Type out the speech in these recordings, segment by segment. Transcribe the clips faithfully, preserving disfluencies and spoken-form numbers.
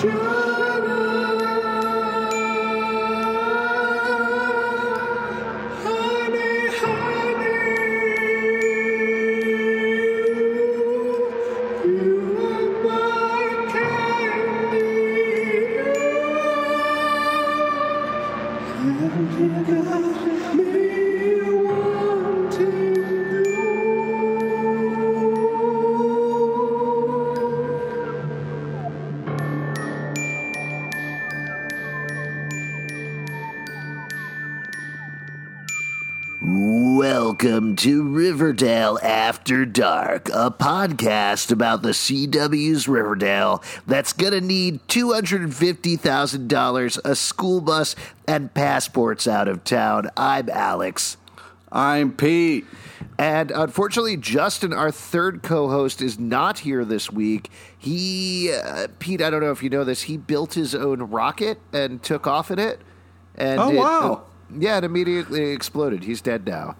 Welcome to Riverdale After Dark, a podcast about the C W's Riverdale that's going to need two hundred fifty thousand dollars, a school bus, and passports out of town. I'm Alex. I'm Pete. And unfortunately, Justin, our third co-host, is not here this week. He, uh, Pete, I don't know if you know this, he built his own rocket and took off in it. And oh, it, wow. Uh, yeah, it immediately exploded. He's dead now.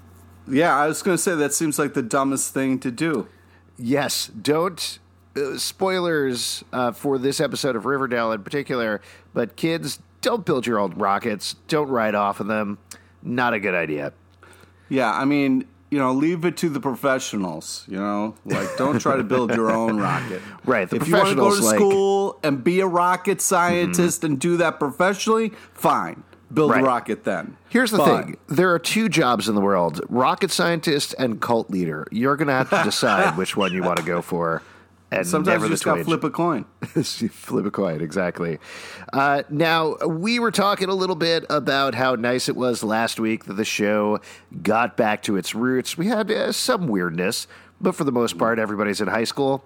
Yeah, I was going to say, that seems like the dumbest thing to do. Yes, don't... Uh, spoilers uh, for this episode of Riverdale in particular, but kids, don't build your own rockets. Don't ride off of them. Not a good idea. Yeah, I mean, you know, leave it to the professionals, you know? Like, don't try to build your own rocket. Right, the if professionals, you want to go to like... school and be a rocket scientist mm-hmm. and do that professionally, fine. Build right. a rocket then. Here's the but. thing. There are two jobs in the world, rocket scientist and cult leader. You're going to have to decide which one you want to go for. And sometimes you just got to flip a coin. Flip a coin, exactly. Uh, now, we were talking a little bit about how nice it was last week that the show got back to its roots. We had uh, some weirdness, but for the most part, everybody's in high school.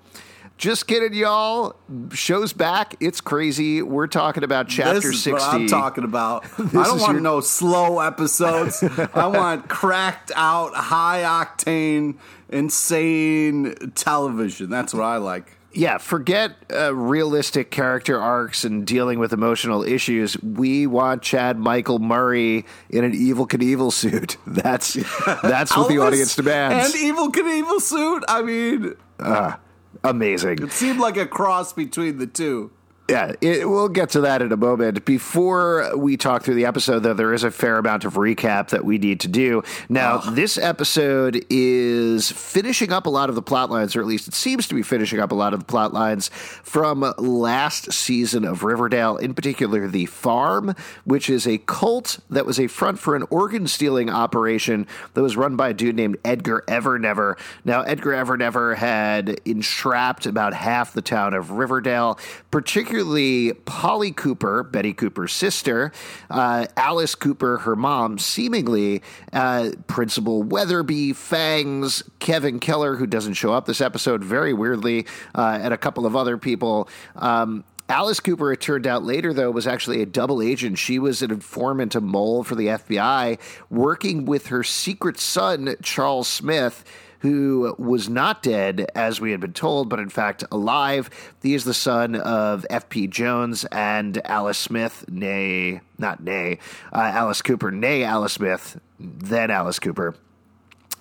Just kidding, y'all. Show's back. It's crazy. We're talking about chapter sixty. This is sixty. What I'm talking about. I don't want your... no slow episodes. I want cracked out, high-octane, insane television. That's what I like. Yeah, forget uh, realistic character arcs and dealing with emotional issues. We want Chad Michael Murray in an Evel Knievel suit. That's, that's what the audience demands. An Evel Knievel suit? I mean... Uh. Amazing. It seemed like a cross between the two. Yeah, it, we'll get to that in a moment. Before we talk through the episode, though, there is a fair amount of recap that we need to do. Now, oh. this episode is finishing up a lot of the plot lines, or at least it seems to be finishing up a lot of the plot lines from last season of Riverdale, in particular The Farm, which is a cult that was a front for an organ-stealing operation that was run by a dude named Edgar Evernever. Now, Edgar Evernever had entrapped about half the town of Riverdale, particularly Particularly Polly Cooper, Betty Cooper's sister, uh, Alice Cooper, her mom, seemingly, uh, Principal Weatherby, Fangs, Kevin Keller, who doesn't show up this episode very weirdly, uh, and a couple of other people. Um, Alice Cooper, it turned out later, though, was actually a double agent. She was an informant, a mole for the F B I, working with her secret son, Charles Smith, who was not dead, as we had been told, but in fact alive. He is the son of F P. Jones and Alice Smith, nay, not nay, uh, Alice Cooper, nay, Alice Smith, then Alice Cooper.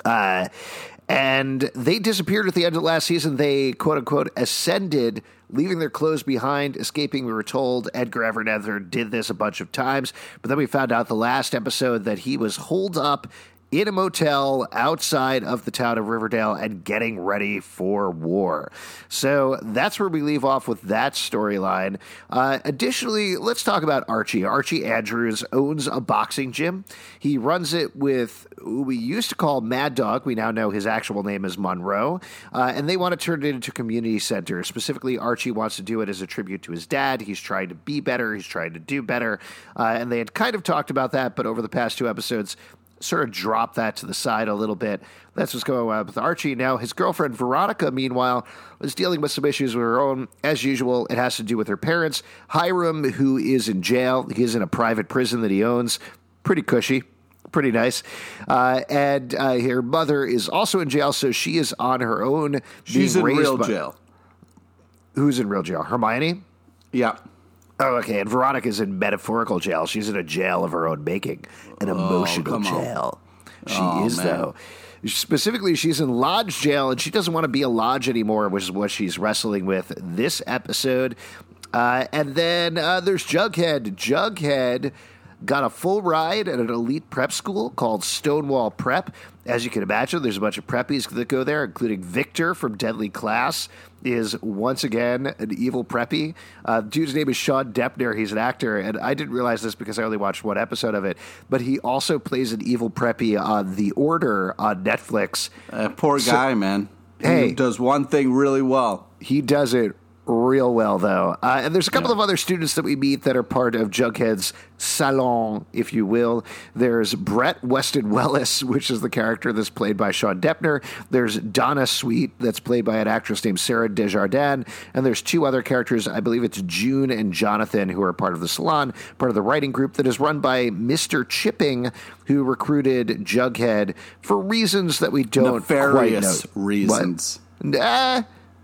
Uh, and they disappeared at the end of last season. They, quote-unquote, ascended, leaving their clothes behind, escaping, we were told. Edgar Evernever did this a bunch of times, but then we found out the last episode that he was holed up in a motel outside of the town of Riverdale and getting ready for war. So that's where we leave off with that storyline. Uh, additionally, let's talk about Archie. Archie Andrews owns a boxing gym. He runs it with who we used to call Mad Dog. We now know his actual name is Monroe. Uh, and they want to turn it into a community center. Specifically, Archie wants to do it as a tribute to his dad. He's trying to be better. He's trying to do better. Uh, and they had kind of talked about that, but over the past two episodes, sort of drop that to the side a little bit. That's what's going on with Archie. Now, his girlfriend, Veronica, meanwhile, was dealing with some issues of her own. As usual, it has to do with her parents. Hiram, who is in jail, he's in a private prison that he owns. Pretty cushy. Pretty nice. Uh, and uh, her mother is also in jail, so she is on her own. She's in real jail. Who's in real jail? Hermione? Yeah. Oh, okay, and Veronica's in metaphorical jail. She's in a jail of her own making, an emotional oh, jail. She oh, is, man. though. Specifically, she's in lodge jail, and she doesn't want to be a lodge anymore, which is what she's wrestling with this episode. Uh, and then uh, there's Jughead. Jughead got a full ride at an elite prep school called Stonewall Prep. As you can imagine, there's a bunch of preppies that go there, including Victor from Deadly Class is once again an evil preppy. Uh, dude's name is Sean Depner. He's an actor, and I didn't realize this because I only watched one episode of it, but he also plays an evil preppy on The Order on Netflix. Uh, poor so, guy, man. Hey, he does one thing really well. He does it real well, though. Uh, and there's a couple yeah. of other students that we meet that are part of Jughead's salon, if you will. There's Brett Weston-Welles, which is the character that's played by Sean Depner. There's Donna Sweet, that's played by an actress named Sarah Desjardins. And there's two other characters, I believe it's June and Jonathan, who are part of the salon, part of the writing group that is run by Mister Chipping, who recruited Jughead for reasons that we don't Nefarious quite know. reasons. But, uh,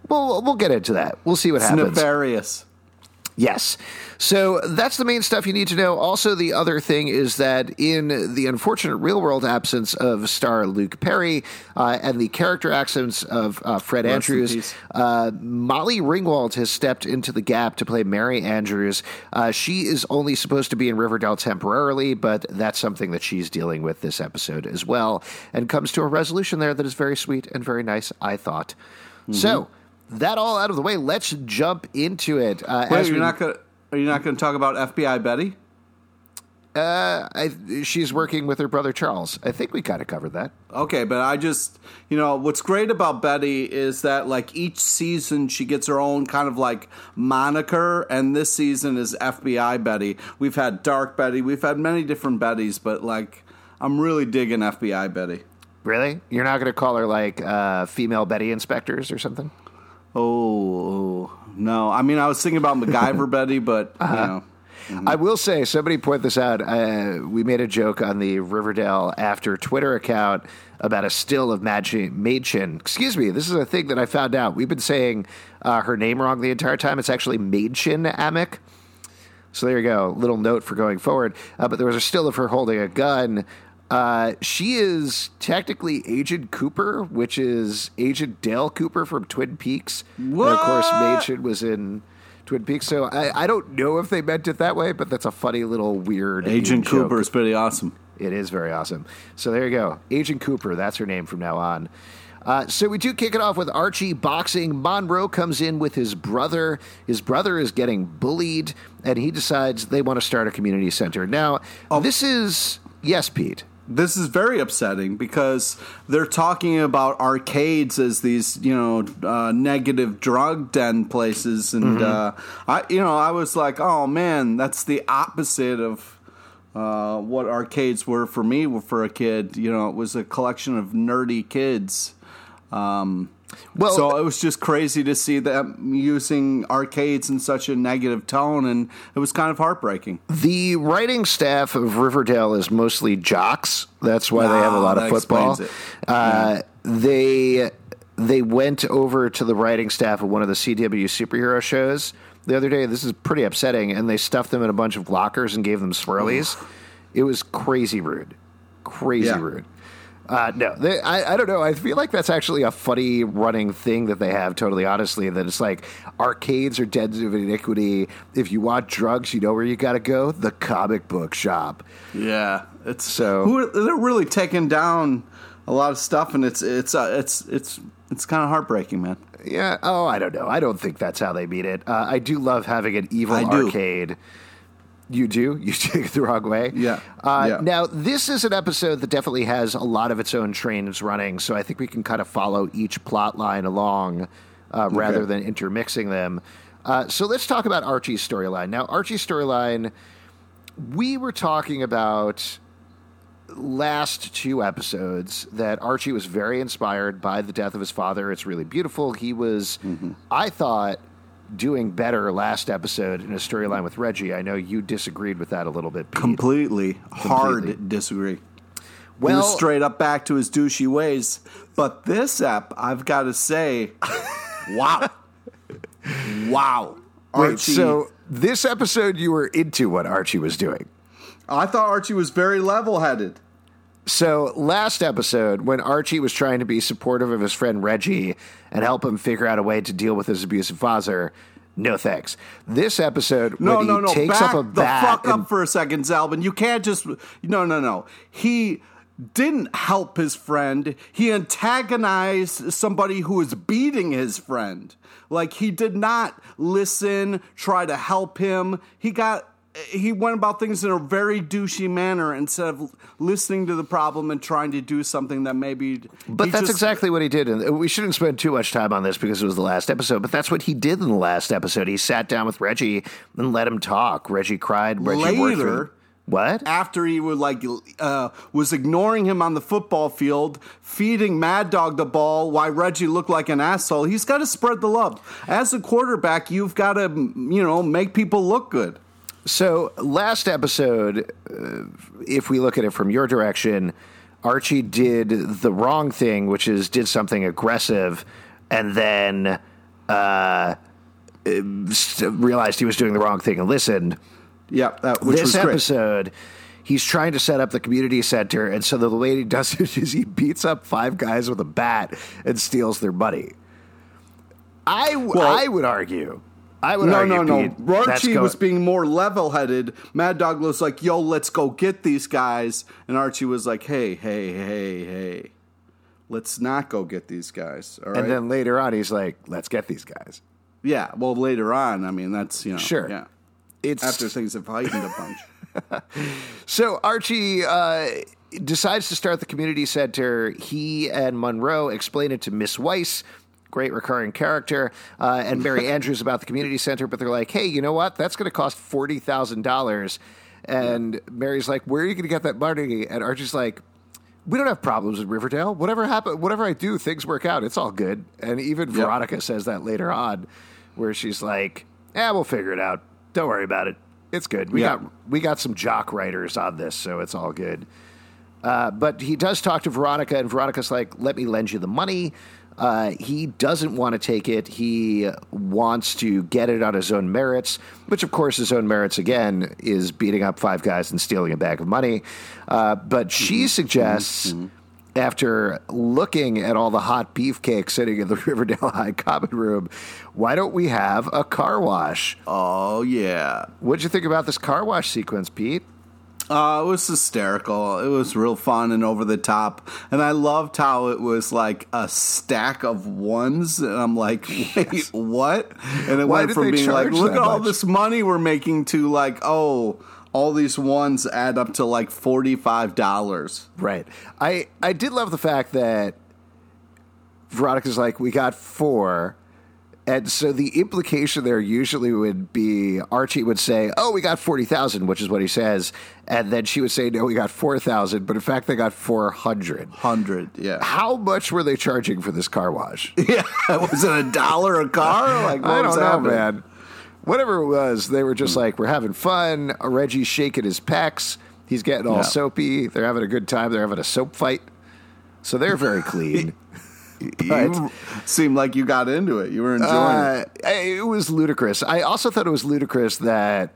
Well, we'll get into that. We'll see what it's happens. Nefarious. Yes. So that's the main stuff you need to know. Also, the other thing is that in the unfortunate real-world absence of star Luke Perry uh, and the character absence of uh, Fred Rest Andrews, uh, Molly Ringwald has stepped into the gap to play Mary Andrews. Uh, she is only supposed to be in Riverdale temporarily, but that's something that she's dealing with this episode as well, and comes to a resolution there that is very sweet and very nice, I thought. Mm-hmm. So that all out of the way, let's jump into it. Uh, Wait, as we, you're not gonna, are you not going to talk about F B I Betty? Uh, I, she's working with her brother Charles. I think we kind of covered that. Okay, but I just, you know, what's great about Betty is that, like, each season she gets her own kind of, like, moniker, and this season is F B I Betty. We've had Dark Betty. We've had many different Bettys, but, like, I'm really digging F B I Betty. Really? You're not going to call her, like, uh, female Betty inspectors or something? Oh, no. I mean, I was thinking about MacGyver Betty, but, you uh-huh. know. Mm-hmm. I will say, somebody point this out. Uh, we made a joke on the Riverdale After Twitter account about a still of Madchen. Excuse me, this is a thing that I found out. We've been saying uh, her name wrong the entire time. It's actually Madchen Amick. So there you go. Little note for going forward. Uh, but there was a still of her holding a gun. Uh, she is technically Agent Cooper, which is Agent Dale Cooper from Twin Peaks. What? And of course, Madchen was in Twin Peaks, so I, I don't know if they meant it that way, but that's a funny little weird Agent Cooper joke. Is pretty awesome. It is very awesome. So there you go. Agent Cooper, that's her name from now on. Uh, so we do kick it off with Archie boxing. Monroe comes in with his brother. His brother is getting bullied, and he decides they want to start a community center. Now, oh. this is... Yes, Pete. This is very upsetting because they're talking about arcades as these, you know, uh, negative drug den places, and mm-hmm. uh, I, you know, I was like, oh man, that's the opposite of uh, what arcades were for me for a kid. You know, it was a collection of nerdy kids. Um, well, so it was just crazy to see them using arcades in such a negative tone, and it was kind of heartbreaking. The writing staff of Riverdale is mostly jocks. That's why no, they have a lot of football. Uh, yeah. They they went over to the writing staff of one of the C W superhero shows the other day. This is pretty upsetting, and they stuffed them in a bunch of lockers and gave them swirlies. It was crazy rude. Crazy yeah. rude. Uh, no, they, I, I don't know. I feel like that's actually a funny running thing that they have, totally honestly, that it's like arcades are dens of iniquity. If you want drugs, you know where you got to go? The comic book shop. Yeah. It's so who, they're really taking down a lot of stuff, and it's it's uh, it's it's it's kind of heartbreaking, man. Yeah. Oh, I don't know. I don't think that's how they mean it. Uh, I do love having an evil I arcade. Do. You do? You take it the wrong way? Yeah. Uh, yeah. Now, this is an episode that definitely has a lot of its own trains running, so I think we can kind of follow each plot line along uh, rather okay. than intermixing them. Uh, so let's talk about Archie's storyline. Now, Archie's storyline, we were talking about last two episodes that Archie was very inspired by the death of his father. It's really beautiful. He was, mm-hmm. I thought... doing better last episode in a storyline with Reggie. I know you disagreed with that a little bit, Pete. Completely, Completely. hard disagree. Well, he was straight up back to his douchey ways. But this ep, I've got to say, wow, wow, Archie. Wait, so this episode, you were into what Archie was doing. I thought Archie was very level-headed. So last episode, when Archie was trying to be supportive of his friend Reggie and help him figure out a way to deal with his abusive father, No thanks. This episode, no, no, no. Takes back up a bat the fuck and... up for a second, Zalvin. You can't just... No, no, no. He didn't help his friend. He antagonized somebody who was beating his friend. Like, he did not listen, try to help him. He got... He went about things in a very douchey manner instead of listening to the problem and trying to do something that maybe... But that's just... exactly what he did. And we shouldn't spend too much time on this because it was the last episode, but that's what he did in the last episode. He sat down with Reggie and let him talk. Reggie cried. Reggie Later, worked through... What? After he would like uh, was ignoring him on the football field, feeding Mad Dog the ball, while Reggie looked like an asshole. He's got to spread the love. As a quarterback, you've got to, you know, make people look good. So last episode, uh, if we look at it from your direction, Archie did the wrong thing, which is did something aggressive and then uh, realized he was doing the wrong thing and listened. Yeah, uh, which this was episode, great. He's trying to set up the community center. And so the way he does it is he beats up five guys with a bat and steals their money. I, well, I would argue... I would no, argue, no, no, no. Archie going- was being more level-headed. Mad Dog was like, yo, let's go get these guys. And Archie was like, hey, hey, hey, hey, let's not go get these guys. All right? And then later on, he's like, let's get these guys. Yeah, well, later on, I mean, that's, you know. Sure. Yeah. It's after things have heightened a bunch. So Archie uh, decides to start the community center. He and Monroe explain it to Miss Weiss, great recurring character, uh, and Mary Andrews about the community center, but they're like, hey, you know what? That's going to cost forty thousand dollars. And Mary's like, where are you going to get that money? And Archie's like, we don't have problems in Riverdale. Whatever happen- whatever I do, things work out. It's all good. And even yep. Veronica says that later on, where she's like, yeah, we'll figure it out. Don't worry about it. It's good. We yep. got we got some jock writers on this, so it's all good. Uh, but he does talk to Veronica, and Veronica's like, let me lend you the money. Uh, he doesn't want to take it. He wants to get it on his own merits, which, of course, his own merits, again, is beating up five guys and stealing a bag of money. Uh, but she mm-hmm. suggests, mm-hmm. after looking at all the hot beefcake sitting in the Riverdale High Common Room, why don't we have a car wash? Oh, yeah. What'd you think about this car wash sequence, Pete? Uh, it was hysterical. It was real fun and over the top. And I loved how it was like a stack of ones. And I'm like, wait, yes. what? And it Why went from being like, look at much? all this money we're making to like, oh, all these ones add up to like forty-five dollars. Right. I, I did love the fact that Veronica's like, we got four. And so the implication there usually would be Archie would say, oh, we got forty thousand, which is what he says. And then she would say, no, we got four thousand. But in fact, they got four hundred. one hundred, yeah. How much were they charging for this car wash? Yeah. Was it a dollar a car? Like, what I don't know, happening? man. Whatever it was, they were just like, we're having fun. Reggie's shaking his pecs. He's getting all yeah. soapy. They're having a good time. They're having a soap fight. So they're very clean. You seemed like you got into it. You were enjoying uh, it. It was ludicrous. I also thought it was ludicrous that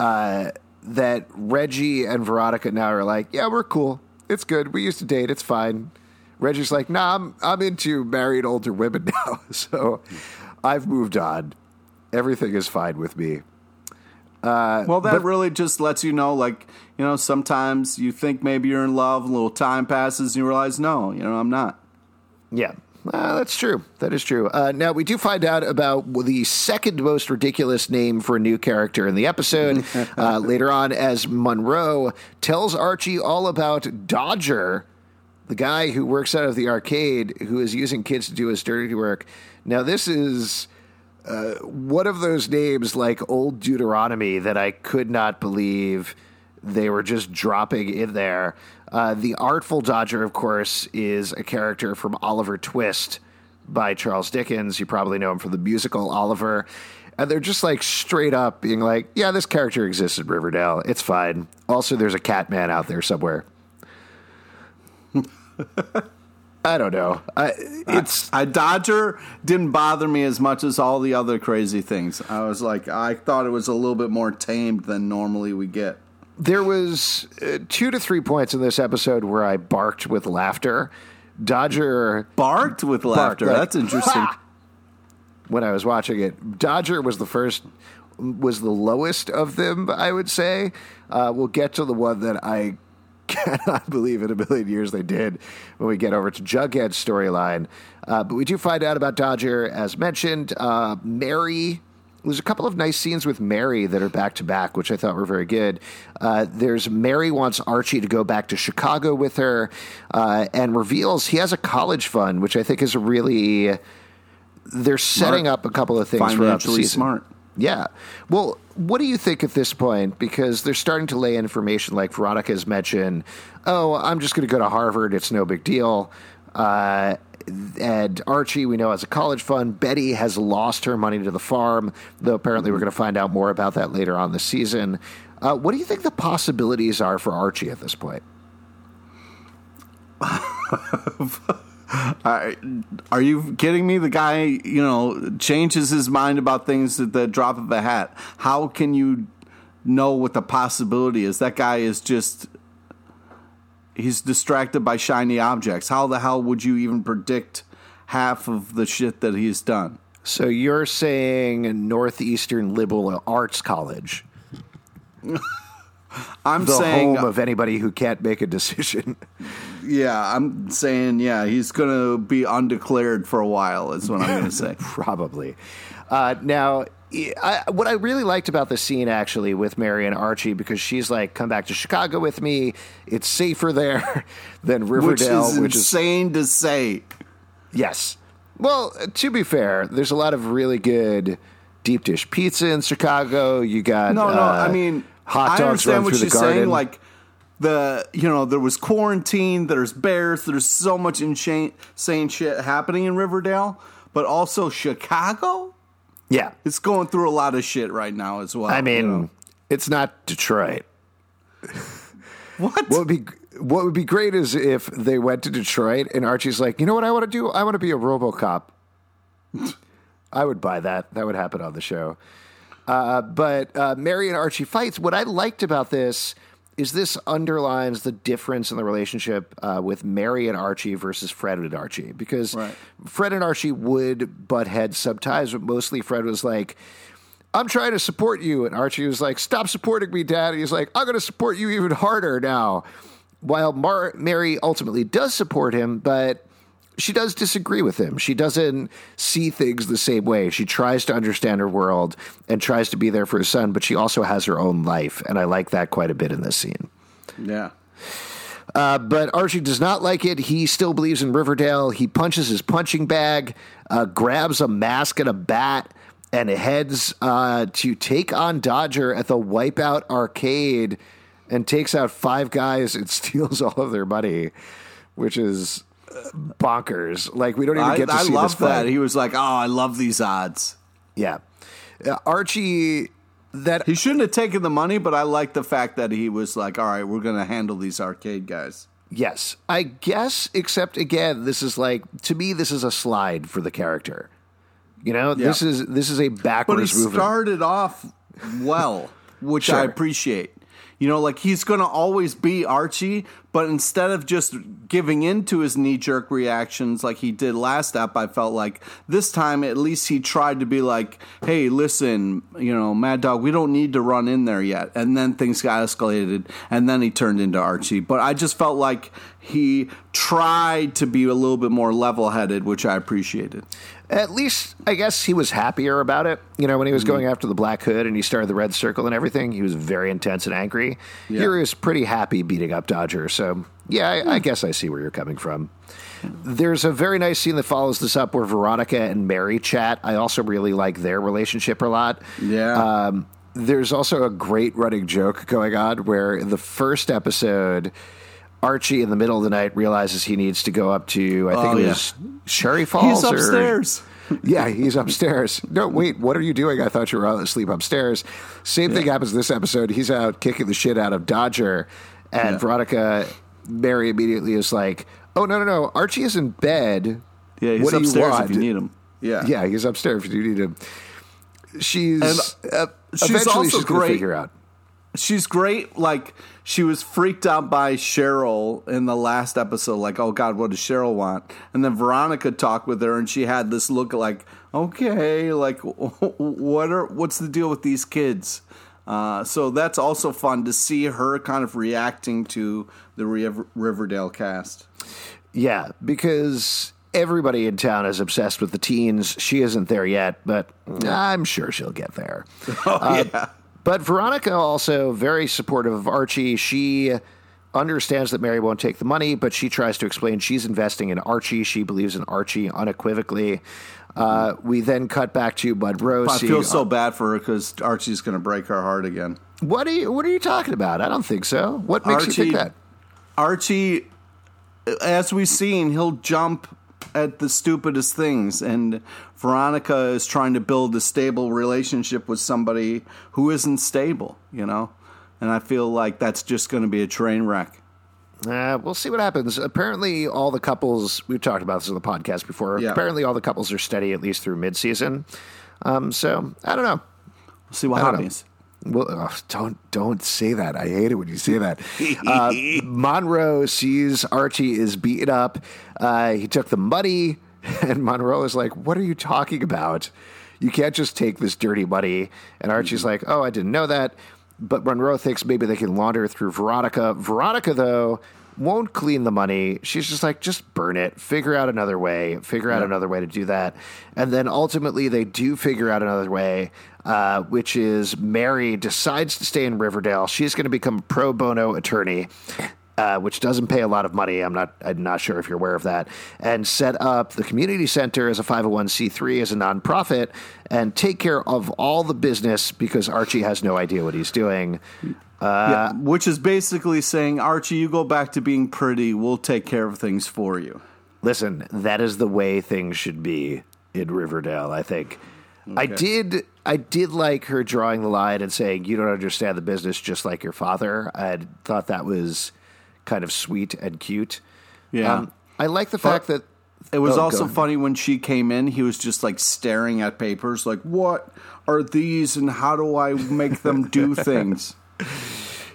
uh, that Reggie and Veronica now are like, yeah, we're cool. It's good. We used to date. It's fine. Reggie's like, nah, I'm I'm into married older women now. So I've moved on. Everything is fine with me. Uh, well, that but, really just lets you know, like, you know, sometimes you think maybe you're in love. A little time passes and you realize, no, you know, I'm not. Yeah, uh, that's true. That is true. Uh, now, we do find out about the second most ridiculous name for a new character in the episode uh, later on, as Monroe tells Archie all about Dodger, the guy who works out of the arcade, who is using kids to do his dirty work. Now, this is uh, one of those names like Old Deuteronomy that I could not believe they were just dropping in there. Uh, the Artful Dodger, of course, is a character from Oliver Twist by Charles Dickens. You probably know him from the musical Oliver. And they're just like straight up being like, yeah, this character exists in Riverdale. It's fine. Also, there's a cat man out there somewhere. I don't know. I, it's I, I, Dodger didn't bother me as much as all the other crazy things. I was like, I thought it was a little bit more tamed than normally we get. There was uh, two to three points in this episode where I barked with laughter. Dodger barked with laughter. Barked, like, that's interesting. when I was watching it. Dodger was the first, was the lowest of them, I would say. Uh, we'll get to the one that I cannot believe in a million years they did when we get over to Jughead's storyline. Uh, but we do find out about Dodger, as mentioned. Uh, Mary, there's a couple of nice scenes with Mary that are back-to-back, which I thought were very good. Uh, there's Mary wants Archie to go back to Chicago with her, uh, and reveals he has a college fund, which I think is really... They're setting smart. up a couple of things throughout the season. Smart. Yeah. Well, what do you think at this point? Because they're starting to lay information, like Veronica has mentioned, oh, I'm just going to go to Harvard. It's no big deal. Uh, and Archie, we know, has a college fund. Betty has lost her money to the farm, though apparently we're going to find out more about that later on this season. Uh, what do you think the possibilities are for Archie at this point? Uh, are you kidding me? The guy, you know, changes his mind about things at the drop of a hat. How can you know what the possibility is? That guy is just, he's distracted by shiny objects. How the hell would you even predict half of the shit that he's done? So you're saying Northeastern Liberal Arts College. I'm the saying home of anybody who can't make a decision. Yeah, I'm saying, yeah, he's going to be undeclared for a while is what I'm going to say. Probably. Uh, now, I, what I really liked about the scene, actually, with Mary and Archie, because she's like, come back to Chicago with me. It's safer there than Riverdale. Which is which insane is, to say. Yes. Well, to be fair, there's a lot of really good deep dish pizza in Chicago. You got... No, no, uh, I mean... Hot dogs I understand what she's saying. Like the, you know, there was quarantine. There's bears. There's so much insane, insane shit happening in Riverdale, but also Chicago. Yeah, it's going through a lot of shit right now as well. I mean, you know? It's not Detroit. What? What would be What would be great is if they went to Detroit and Archie's like, you know what I want to do? I want to be a RoboCop. I would buy that. That would happen on the show. Uh, but uh, Mary and Archie fights. What I liked about this is this underlines the difference in the relationship uh, with Mary and Archie versus Fred and Archie. Because right. Fred and Archie would butt heads sometimes, but mostly Fred was like, I'm trying to support you. And Archie was like, stop supporting me, Dad. And he's like, I'm going to support you even harder now. While Mar- Mary ultimately does support him, but... she does disagree with him. She doesn't see things the same way. She tries to understand her world and tries to be there for her son, but she also has her own life. And I like that quite a bit in this scene. Yeah. Uh, but Archie does not like it. He still believes in Riverdale. He punches his punching bag, uh, grabs a mask and a bat, and heads uh, to take on Dodger at the Wipeout Arcade and takes out five guys and steals all of their money, which is... bonkers. Like, we don't even get to I, see I love this fight. That. He was like, oh, I love these odds. Yeah. Uh, Archie, that... He shouldn't have taken the money, but I like the fact that he was like, all right, we're going to handle these arcade guys. Yes. I guess, except, again, this is like, to me, this is a slide for the character. You know? Yeah. This is this is a backwards movement. But he started movement. off well, which sure. I appreciate. You know, like, he's going to always be Archie, but instead of just giving in to his knee-jerk reactions like he did last ep, I felt like this time at least he tried to be like, hey, listen, you know, Mad Dog, we don't need to run in there yet. And then things got escalated, and then he turned into Archie. But I just felt like he tried to be a little bit more level-headed, which I appreciated. At least, I guess, he was happier about it. You know, when he was going after the Black Hood and he started the Red Circle and everything, he was very intense and angry. Yeah. Here he was pretty happy beating up Dodger. So, yeah, I, I guess I see where you're coming from. There's a very nice scene that follows this up where Veronica and Mary chat. I also really like their relationship a lot. Yeah. Um, there's also a great running joke going on where in the first episode... Archie, in the middle of the night, realizes he needs to go up to, I think oh, it was yeah. Sherry Falls. He's upstairs. Or, yeah, he's upstairs. No, wait, what are you doing? I thought you were asleep upstairs. Same yeah. thing happens this episode. He's out kicking the shit out of Dodger, and yeah. Veronica, Mary immediately is like, oh, no, no, no, Archie is in bed. Yeah, he's what upstairs you if you need him. Yeah, yeah, he's upstairs if you need him. She's, and, uh, she's eventually also she's going to figure out. She's great. Like, she was freaked out by Cheryl in the last episode. Like, oh, God, what does Cheryl want? And then Veronica talked with her, and she had this look like, okay, like what are what's the deal with these kids? Uh, so that's also fun to see her kind of reacting to the Riv- Riverdale cast. Yeah, because everybody in town is obsessed with the teens. She isn't there yet, but I'm sure she'll get there. Oh, uh, yeah. But Veronica also very supportive of Archie. She understands that Mary won't take the money, but she tries to explain she's investing in Archie. She believes in Archie unequivocally. Uh, we then cut back to Monroe. I feel so bad for her because Archie's going to break her heart again. What are you? What are you talking about? I don't think so. What makes Archie, you think that? Archie, as we've seen, he'll jump at the stupidest things, and Veronica is trying to build a stable relationship with somebody who isn't stable, you know? And I feel like that's just going to be a train wreck. Uh, we'll see what happens. Apparently, all the couples, we've talked about this on the podcast before, yeah. Apparently all the couples are steady at least through mid-season. Um, so, I don't know. We'll see what happens. Well, oh, don't don't say that. I hate it when you say that. Uh, Monroe sees Archie is beaten up. Uh, he took the money, and Monroe is like, what are you talking about? You can't just take this dirty money. And Archie's mm-hmm. like, oh, I didn't know that. But Monroe thinks maybe they can launder through Veronica. Veronica, though, won't clean the money. She's just like, just burn it. Figure out another way. Figure out yeah. another way to do that. And then ultimately they do figure out another way, uh, which is Mary decides to stay in Riverdale. She's going to become a pro bono attorney, uh, which doesn't pay a lot of money. I'm not I'm not sure if you're aware of that. And set up the community center as a five oh one c three, as a nonprofit, and take care of all the business because Archie has no idea what he's doing. Uh, yeah, which is basically saying, Archie, you go back to being pretty. We'll take care of things for you. Listen, that is the way things should be in Riverdale, I think. Okay. I did I did like her drawing the line and saying, you don't understand the business just like your father. I thought that was kind of sweet and cute. Yeah. Um, I like the fact but that... It was oh, also funny when she came in, he was just like staring at papers like, what are these and how do I make them do things?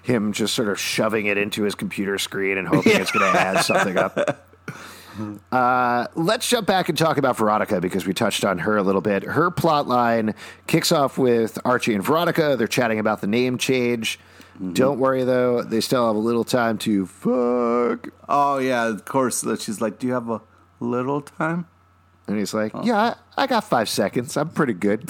Him just sort of shoving it into his computer screen and hoping yeah. it's going to add something up. Uh, let's jump back and talk about Veronica because we touched on her a little bit. Her plot line kicks off with Archie and Veronica. They're chatting about the name change. Mm-hmm. Don't worry, though. They still have a little time to fuck. Oh, yeah, of course. She's like, do you have a little time? And he's like, oh. yeah, I, I got five seconds. I'm pretty good.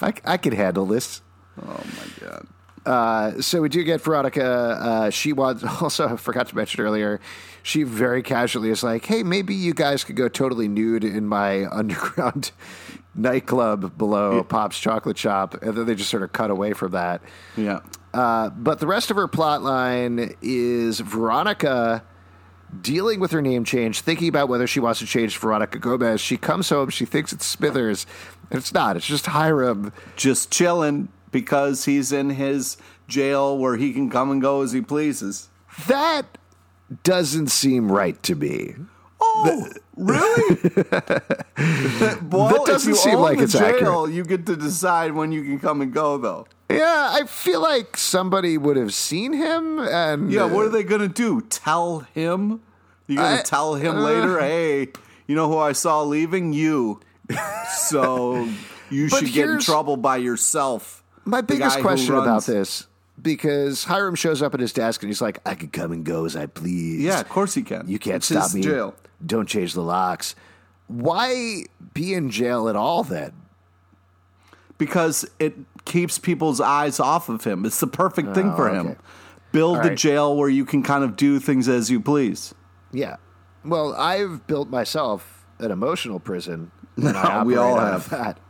I, I can handle this. Oh, my God. Uh, so we do get Veronica. Uh, she wants, also, I forgot to mention earlier, she very casually is like, hey, maybe you guys could go totally nude in my underground nightclub below yeah. Pop's Chocolate Shop. And then they just sort of cut away from that. Yeah. Uh, but the rest of her plot line is Veronica dealing with her name change, thinking about whether she wants to change Veronica Gomez. She comes home, she thinks it's Smithers. And it's not, it's just Hiram. Just chilling. Because he's in his jail where he can come and go as he pleases. That doesn't seem right to me. Oh, the, really? that, well, that doesn't seem like it's jail, accurate. You get to decide when you can come and go, though. Yeah, I feel like somebody would have seen him. And yeah, what are they going to do? Tell him? You're going to tell him uh, later, hey, you know who I saw leaving? You. So you should get in trouble by yourself. My biggest question about this, because Hiram shows up at his desk and he's like, I can come and go as I please. Yeah, of course he can. You can't it's stop me. Jail. Don't change the locks. Why be in jail at all then? Because it keeps people's eyes off of him. It's the perfect thing oh, for him. Okay. Build all the right. jail where you can kind of do things as you please. Yeah. Well, I've built myself an emotional prison. No, we all have that.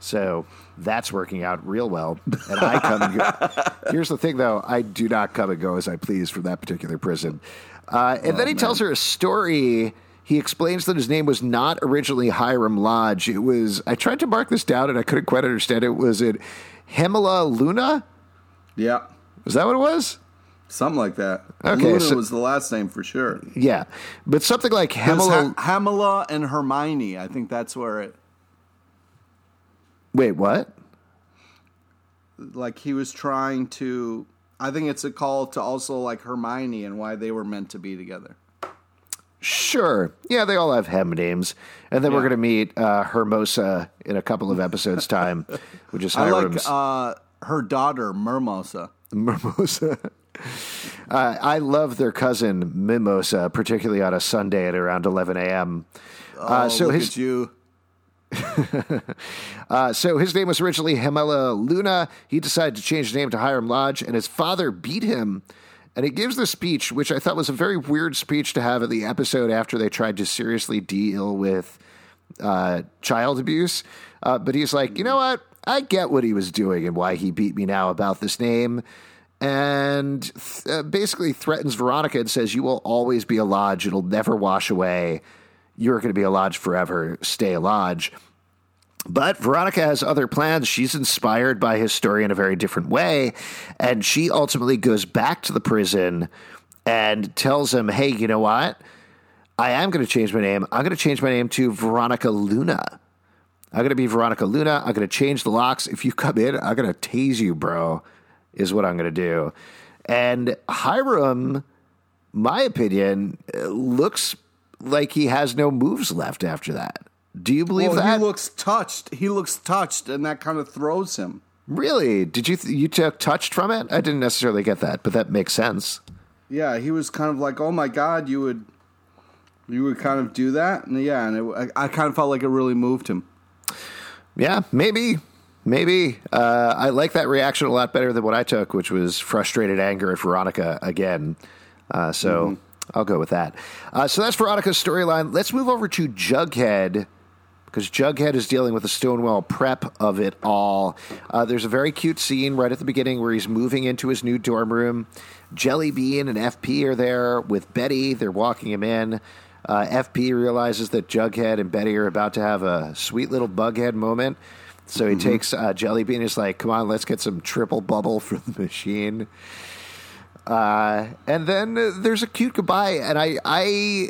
So that's working out real well. And I come and go. Here's the thing, though. I do not come and go as I please from that particular prison. Uh, and oh, then he man. tells her a story. He explains that his name was not originally Hiram Lodge. It was, I tried to mark this down and I couldn't quite understand it. Was it Hemela Luna? Yeah. Was that what it was? Something like that. Okay, Luna so, was the last name for sure. Yeah. But something like Hemela. Hemela and Hermione. I think that's where it. Wait, what? Like he was trying to, I think it's a call to also like Hermione and why they were meant to be together. Sure. Yeah, they all have hem names. And then yeah. we're going to meet uh, Hermosa in a couple of episodes' time, which is Hiram's. I like uh, her daughter, Mermosa. Mermosa. Uh, I love their cousin, Mimosa, particularly on a Sunday at around eleven a.m. Uh, oh, so look his, at you. uh, so his name was originally Hemela Luna. He decided to change his name to Hiram Lodge, and his father beat him. And he gives the speech, which I thought was a very weird speech to have in the episode after they tried to seriously deal with uh, child abuse. Uh, but he's like, you know what? I get what he was doing and why he beat me now about this name. And th- uh, basically threatens Veronica and says, you will always be a Lodge. It'll never wash away. You're going to be a Lodge forever. Stay a Lodge. But Veronica has other plans. She's inspired by his story in a very different way. And she ultimately goes back to the prison and tells him, hey, you know what? I am going to change my name. I'm going to change my name to Veronica Luna. I'm going to be Veronica Luna. I'm going to change the locks. If you come in, I'm going to tase you, bro, is what I'm going to do. And Hiram, my opinion, looks like he has no moves left after that. Do you believe well, that? He looks touched. He looks touched, and that kind of throws him. Really? Did you th- you took touched from it? I didn't necessarily get that, but that makes sense. Yeah, he was kind of like, "Oh my God, you would, you would kind of do that," and yeah, and it, I, I kind of felt like it really moved him. Yeah, maybe, maybe. Uh, I like that reaction a lot better than what I took, which was frustrated anger at Veronica again. Uh, so mm-hmm. I'll go with that. Uh, so that's Veronica's storyline. Let's move over to Jughead. Because Jughead is dealing with the Stonewall Prep of it all. Uh, there's a very cute scene right at the beginning where he's moving into his new dorm room. Jelly Bean and F P are there with Betty. They're walking him in. Uh, F P realizes that Jughead and Betty are about to have a sweet little bughead moment. So he mm-hmm. takes uh, Jelly Bean and is like, come on, let's get some triple bubble for the machine. Uh, and then uh, there's a cute goodbye. And I... I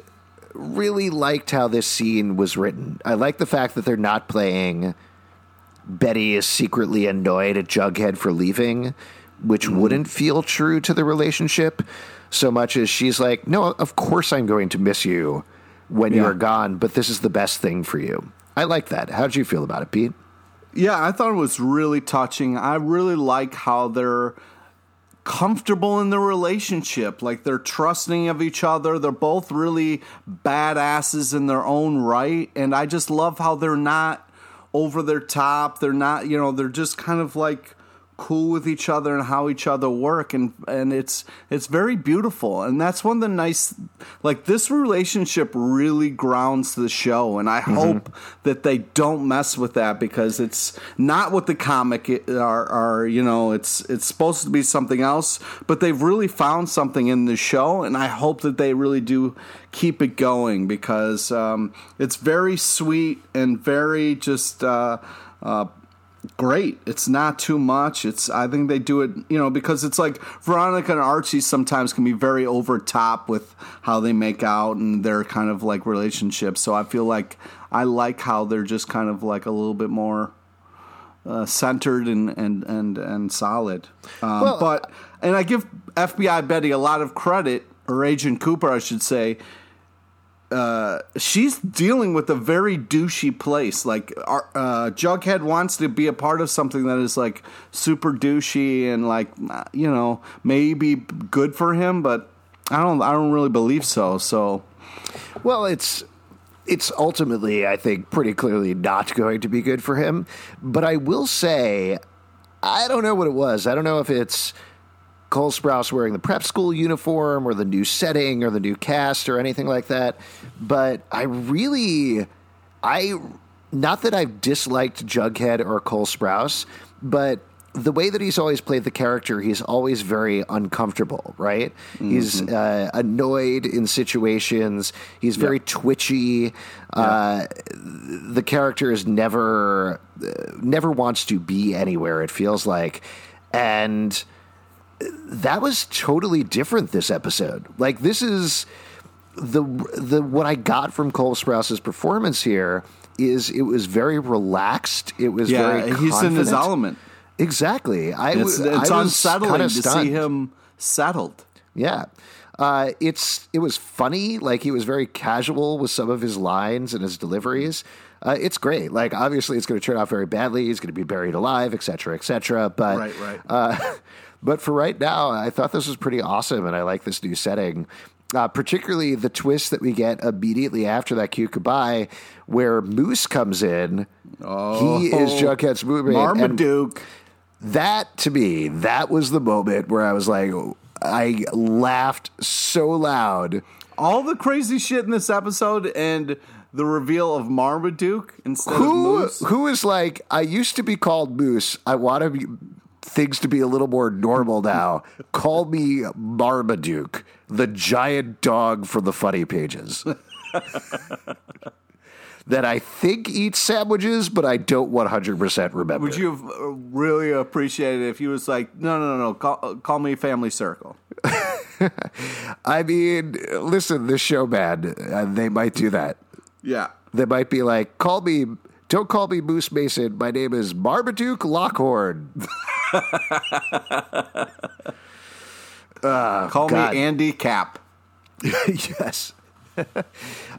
really liked how this scene was written. I like the fact that they're not playing Betty is secretly annoyed at Jughead for leaving, which mm-hmm. wouldn't feel true to the relationship so much as she's like, no, of course I'm going to miss you when yeah. you're gone, but this is the best thing for you. I like that. How'd you feel about it, Pete? Yeah, I thought it was really touching. I really like how they're comfortable in their relationship, like they're trusting of each other. They're both really badasses in their own right, and I just love how they're not over their top. They're not, you know, they're just kind of like cool with each other and how each other work, and and it's it's very beautiful. And that's one of the nice, like, this relationship really grounds the show, and I mm-hmm. hope that they don't mess with that, because it's not what the comic are, are you know, it's it's supposed to be something else, but they've really found something in the show, and I hope that they really do keep it going, because um, it's very sweet and very just uh, uh great. It's not too much. It's, I think they do it, you know, because it's like Veronica and Archie sometimes can be very over top with how they make out and their kind of like relationships. So I feel like I like how they're just kind of like a little bit more uh, centered and, and, and, and solid. Um, well, but, and I give F B I Betty a lot of credit, or Agent Cooper, I should say. Uh, she's dealing with a very douchey place. Like, uh, Jughead wants to be a part of something that is like super douchey and like, you know, maybe good for him, but I don't, I don't really believe so. So, well, it's, it's ultimately, I think, pretty clearly not going to be good for him. But I will say, I don't know what it was. I don't know if it's Cole Sprouse wearing the prep school uniform or the new setting or the new cast or anything like that. But I really, I, not that I've disliked Jughead or Cole Sprouse, but the way that he's always played the character, he's always very uncomfortable, right? Mm-hmm. He's uh, annoyed in situations. He's very yep. twitchy. Yep. Uh, the character is never, uh, never wants to be anywhere, it feels like. And that was totally different this episode. Like, this is the the what I got from Cole Sprouse's performance here is it was very relaxed. It was yeah, very confident. He's in his element. Exactly. I it's, it's I was unsettling to see him settled. Yeah. Uh, it's it was funny. Like, he was very casual with some of his lines and his deliveries. Uh, it's great. Like, obviously, it's going to turn out very badly. He's going to be buried alive, et cetera, et cetera. But right, right. Uh, but for right now, I thought this was pretty awesome, and I like this new setting. Uh, particularly the twist that we get immediately after that cute goodbye, where Moose comes in. Oh, he is Jughead's roommate. Marmaduke. That, to me, that was the moment where I was like, I laughed so loud. All the crazy shit in this episode and the reveal of Marmaduke instead who, of Moose. Who is like, I used to be called Moose. I want to be, things to be a little more normal now. Call me Marmaduke, the giant dog from the funny pages that I think eats sandwiches, but I don't one hundred percent remember. Would you have really appreciated it if you was like, no, no, no, no, call, call me Family Circle? I mean, listen, this show, man, uh, they might do that. Yeah. They might be like, call me, don't call me Moose Mason. My name is Marmaduke Lockhorn. uh, call God. me Andy Cap. Yes.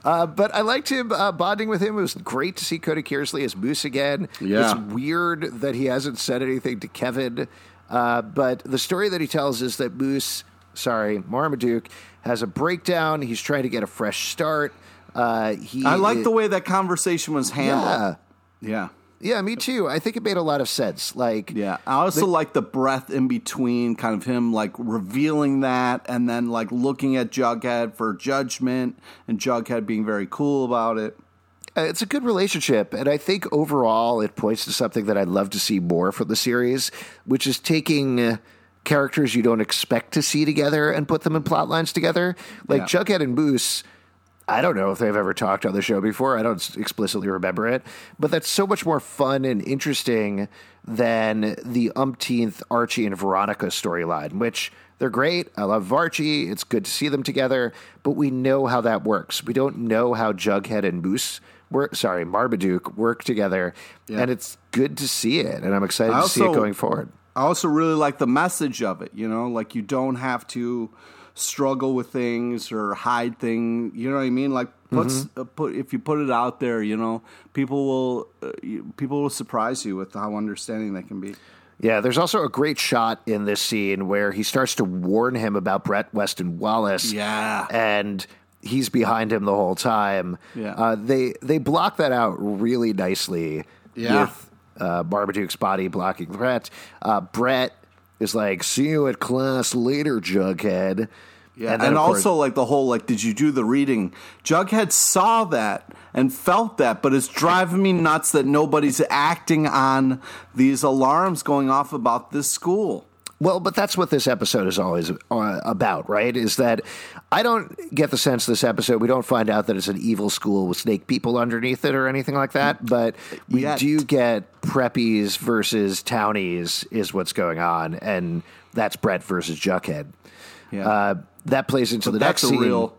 Uh, but I liked him uh, bonding with him. It was great to see Cody Kearsley as Moose again. Yeah. It's weird that he hasn't said anything to Kevin. Uh, but the story that he tells is that Moose, sorry, Marmaduke, has a breakdown. He's trying to get a fresh start. Uh, he, I like it, the way that conversation was handled. Yeah. Yeah. Yeah, me too. I think it made a lot of sense. Like, yeah, I also like the breath in between, kind of him like revealing that, and then like looking at Jughead for judgment, and Jughead being very cool about it. It's a good relationship, and I think overall it points to something that I'd love to see more from the series, which is taking Uh, characters you don't expect to see together and put them in plot lines together. Like, yeah. Jughead and Moose, I don't know if they've ever talked on the show before. I don't explicitly remember it, but that's so much more fun and interesting than the umpteenth Archie and Veronica storyline, which they're great. I love Archie. It's good to see them together, but we know how that works. We don't know how Jughead and Moose work, sorry, Marmaduke work together. Yeah. And it's good to see it. And I'm excited also- to see it going forward. I also really like the message of it, you know, like you don't have to struggle with things or hide things, you know what I mean? Like, puts, mm-hmm. uh, put, if you put it out there, you know, people will uh, you, people will surprise you with how understanding they can be. Yeah, there's also a great shot in this scene where he starts to warn him about Brett Weston-Welles. Yeah. And he's behind him the whole time. Yeah. Uh, they, they block that out really nicely. Yeah. With, Uh, Marmaduke's body blocking Brett. Uh, Brett is like, see you at class later, Jughead. Yeah, and, and also course, like the whole, like, did you do the reading? Jughead saw that and felt that, but it's driving me nuts that nobody's acting on these alarms going off about this school. Well, but that's what this episode is always about, right? Is that I don't get the sense this episode, we don't find out that it's an evil school with snake people underneath it or anything like that, but we Yet. do get preppies versus townies is what's going on, and that's Brett versus Jughead. Yeah. Uh, that plays into but the that's next a scene. Real,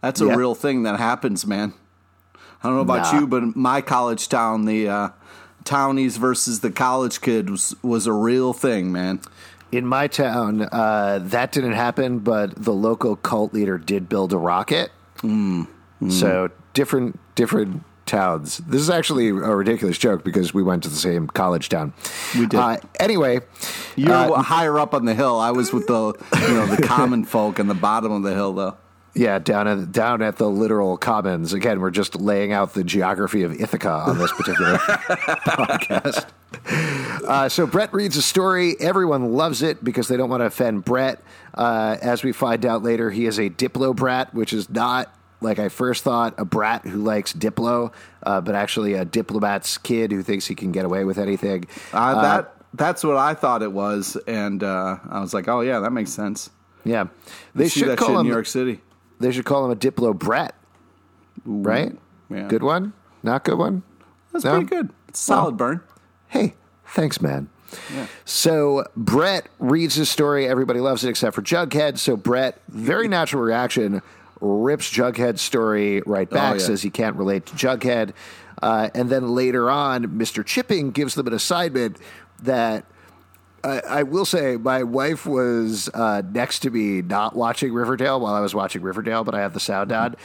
that's a yeah. real thing that happens, man. I don't know about nah. you, but in my college town, the uh, townies versus the college kid was, was a real thing, man. In my town, uh, that didn't happen, but the local cult leader did build a rocket. Mm. Mm. So different different towns. This is actually a ridiculous joke because we went to the same college town. We did. Uh, anyway. You were uh, higher up on the hill. I was with the you know the common folk on the bottom of the hill, though. Yeah, down at, down at the literal commons. Again, we're just laying out the geography of Ithaca on this particular podcast. Uh, so Brett reads a story. Everyone loves it because they don't want to offend Brett. Uh, as we find out later, he is a Diplo brat, which is not, like I first thought, a brat who likes Diplo, uh, but actually a diplomat's kid who thinks he can get away with anything. Uh, that uh, That's what I thought it was, and uh, I was like, oh, yeah, that makes sense. Yeah. They should see that call shit him in New York City. They should call him a Diplo brat, right? Yeah. Good one? Not good one? That's no? pretty good. It's a solid well, burn. Hey, thanks, man. Yeah. So Brett reads his story. Everybody loves it except for Jughead. So Brett, very natural reaction, rips Jughead's story right back, oh, yeah. says he can't relate to Jughead. Uh, and then later on, Mister Chipping gives them an assignment that I, I will say my wife was uh, next to me not watching Riverdale while I was watching Riverdale, but I had the sound on.